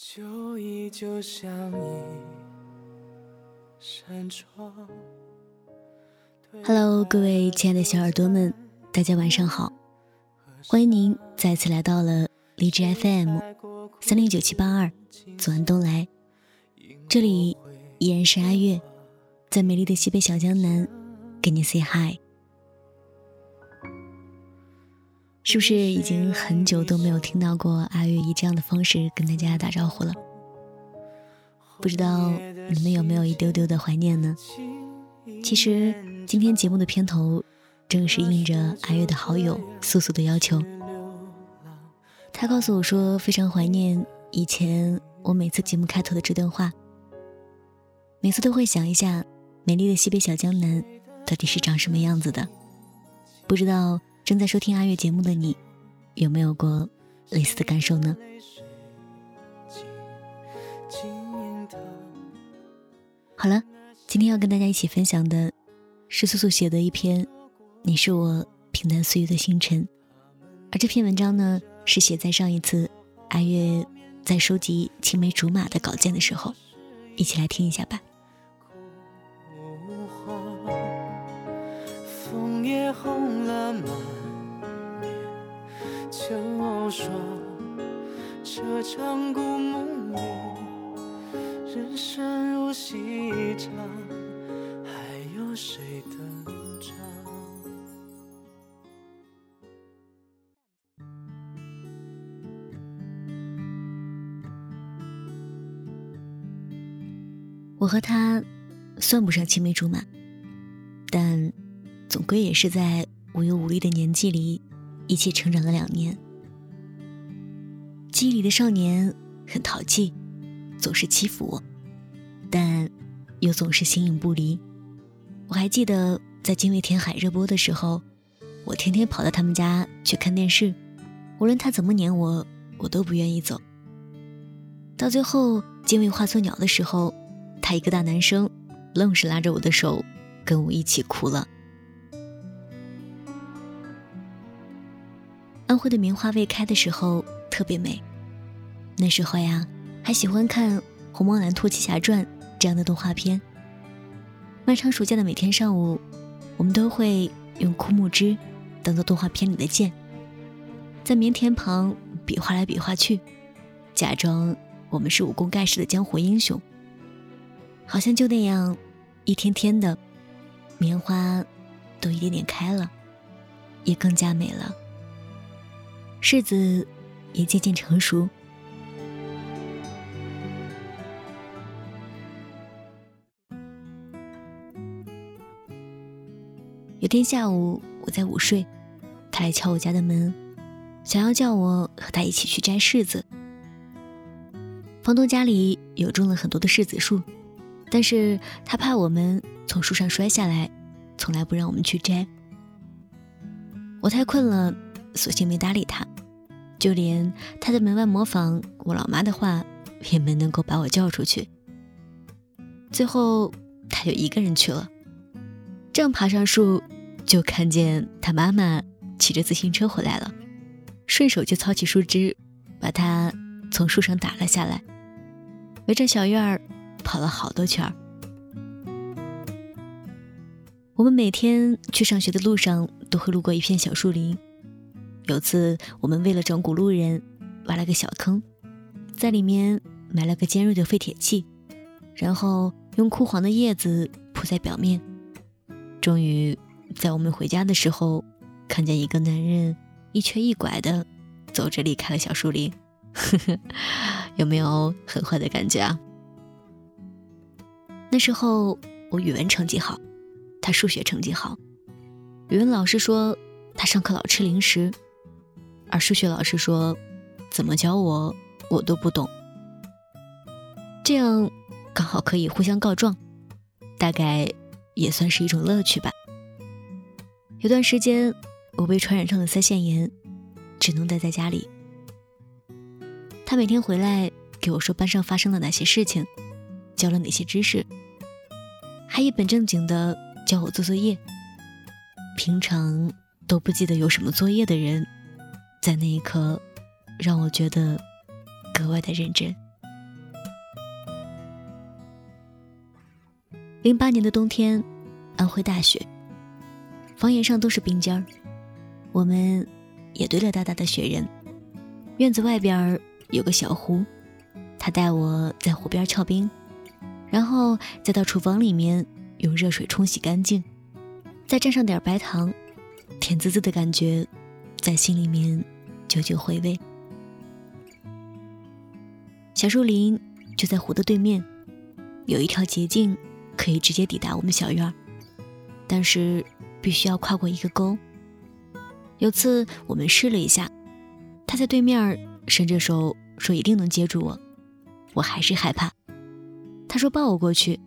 旧忆就像一扇窗。 Hello， 各位亲爱的小耳朵们，大家晚上好，欢迎您再次来到了荔枝 FM 309.782左岸东来，这里依然是阿月，在美丽的西北小江南给你 say hi。 是不是已经很久都没有听到过阿月以这样的方式跟大家打招呼了？不知道你们有没有一丢丢的怀念呢？其实今天节目的片头正是应着阿月的好友素素的要求，她告诉我说非常怀念以前我每次节目开头的这段话，每次都会想一下美丽的西北小江南到底是长什么样子的。不知道正在收听阿月节目的你，有没有过类似的感受呢？好了，今天要跟大家一起分享的是素素写的一篇《你是我平淡岁月的星辰》，而这篇文章呢，是写在上一次阿月在收集青梅竹马的稿件的时候，一起来听一下吧。枫叶红了吗？就说这场古墓里人生如戏一场，还有谁等着？我和他算不上青梅竹马，但总归也是在无忧无虑的年纪里一起成长了2年。记忆里的少年很淘气，总是欺负我，但又总是形影不离。我还记得在《精卫填海》热播的时候，我天天跑到他们家去看电视，无论他怎么撵我，我都不愿意走。到最后精卫化作鸟的时候，他一个大男生愣是拉着我的手跟我一起哭了。安徽的棉花未开的时候特别美，那时候呀还喜欢看《虹猫蓝兔七侠传》这样的动画片。漫长暑假的每天上午，我们都会用枯木枝当做动画片里的剑，在棉田旁比划来比划去，假装我们是武功盖世的江湖英雄。好像就那样一天天的，棉花都一点点开了，也更加美了，柿子也渐渐成熟。有天下午我在午睡，他来敲我家的门，想要叫我和他一起去摘柿子。房东家里有种了很多的柿子树，但是他怕我们从树上摔下来，从来不让我们去摘。我太困了，索性没搭理他，就连他在门外模仿我老妈的话也没能够把我叫出去。最后他就一个人去了，正爬上树就看见他妈妈骑着自行车回来了，顺手就操起树枝把他从树上打了下来，围着小院儿跑了好多圈。我们每天去上学的路上都会路过一片小树林，有次我们为了整蛊路人，挖了个小坑，在里面埋了个尖锐的废铁器，然后用枯黄的叶子铺在表面。终于在我们回家的时候，看见一个男人一瘸一拐的走着离开了小树林。有没有很坏的感觉啊？那时候我语文成绩好，他数学成绩好。语文老师说他上课老吃零食，而数学老师说怎么教我我都不懂，这样刚好可以互相告状，大概也算是一种乐趣吧。有段时间我被传染上了腮腺炎，只能待在家里。他每天回来给我说班上发生了哪些事情，教了哪些知识，还一本正经的教我做作业。平常都不记得有什么作业的人，在那一刻让我觉得格外的认真。08年的冬天，安徽大雪，房檐上都是冰尖儿，我们也堆了大大的雪人。院子外边有个小湖，他带我在湖边撬冰，然后再到厨房里面用热水冲洗干净，再蘸上点白糖，甜滋滋的感觉在心里面久久回味。小树林就在湖的对面，有一条捷径可以直接抵达我们小院，但是必须要跨过一个沟。有次我们试了一下，他在对面伸着手说一定能接住我，我还是害怕。他说抱我过去，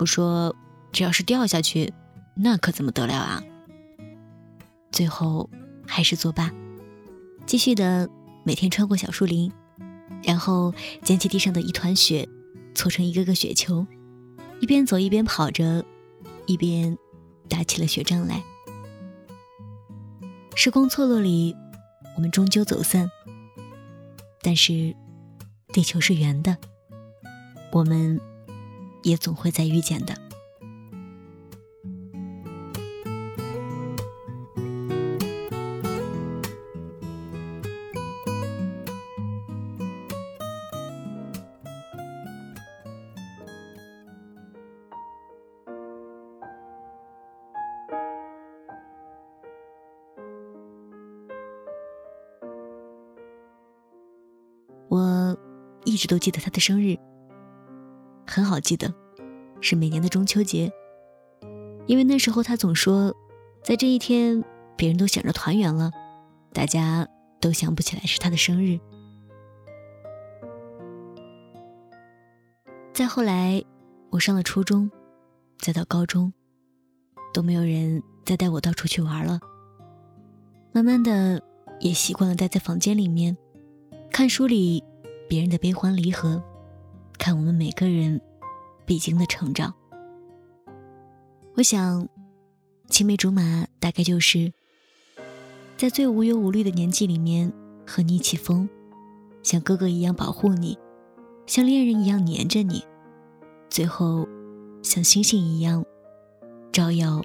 我说只要是掉下去那可怎么得了啊。最后还是作罢，继续的每天穿过小树林，然后捡起地上的一团雪，搓成一个个雪球，一边走一边跑着，一边打起了雪仗来。时光错落里，我们终究走散，但是地球是圆的，我们也总会再遇见的。我一直都记得他的生日，很好记得，是每年的中秋节。因为那时候他总说，在这一天别人都想着团圆了，大家都想不起来是他的生日。再后来我上了初中，再到高中，都没有人再带我到处去玩了。慢慢的也习惯了待在房间里面，看书里别人的悲欢离合，看我们每个人必经的成长。我想青梅竹马大概就是在最无忧无虑的年纪里面和你一起疯，像哥哥一样保护你，像恋人一样黏着你，最后像星星一样照耀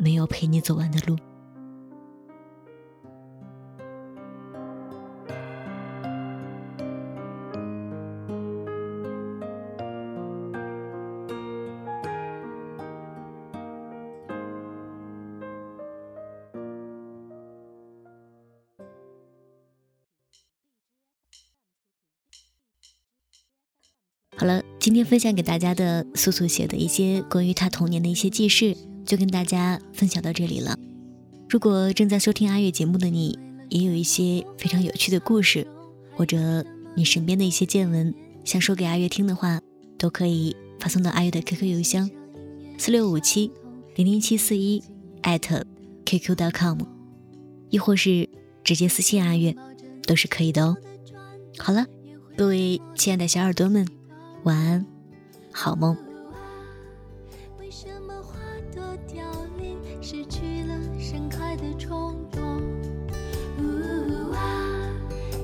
没有陪你走完的路。好了，今天分享给大家的素素写的一些关于她童年的一些记事就跟大家分享到这里了。如果正在收听阿月节目的你，也有一些非常有趣的故事，或者你身边的一些见闻想说给阿月听的话，都可以发送到阿月的 QQ 邮箱4657-00741@qq.com， 亦或是直接私信阿月都是可以的哦。好了，各位亲爱的小耳朵们，晚安，好梦。为什么花朵凋零，失去了盛开的冲动？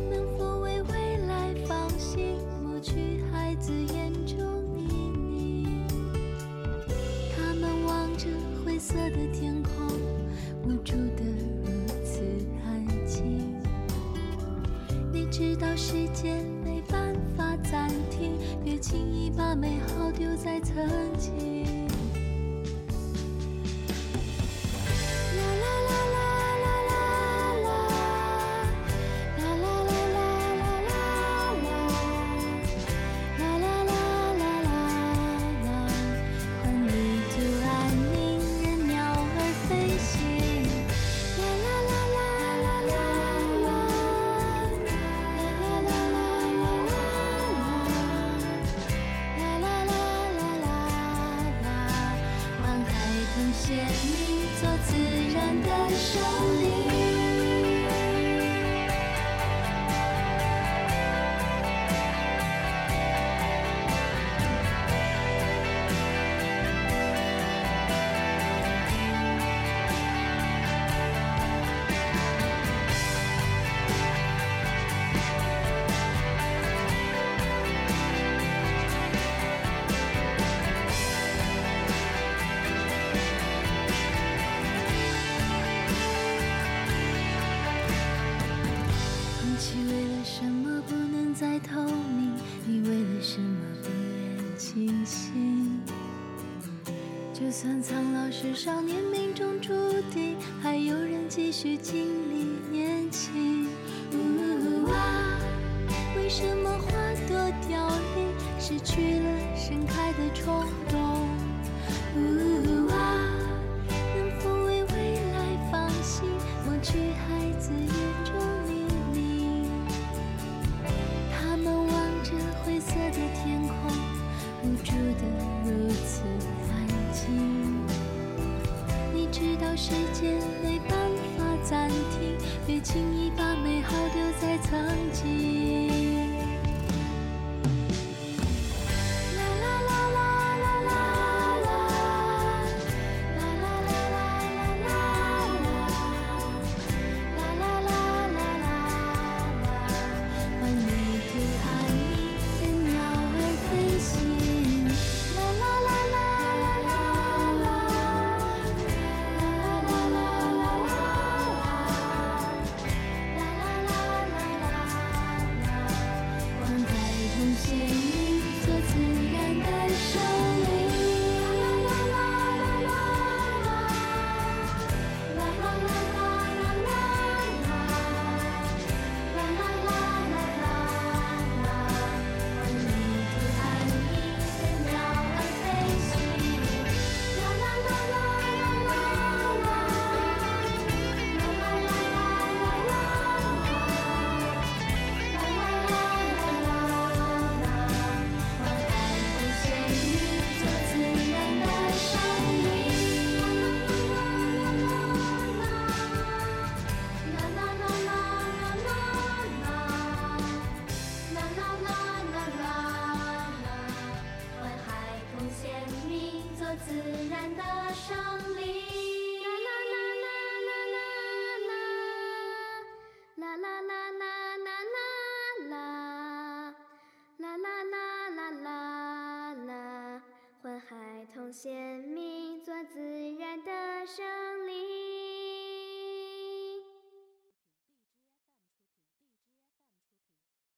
能否为未来放心，抹去孩子眼中泥泞？他们望着灰色的天空，无助的如此安静。你知道时间没办法暂停，别轻易把美好丢在曾经。透明，你为了什么不愿清醒？就算苍老是少年命中注定，还有人继续经历年轻。呜啊，为什么花朵凋零，失去了盛开的冲动？呜啊，能否为未来放心，抹去孩子眼中泥泞？他们望着灰色的天空，无助得如此安静。你知道时间没办法暂停，别轻易把美好丢在曾经。先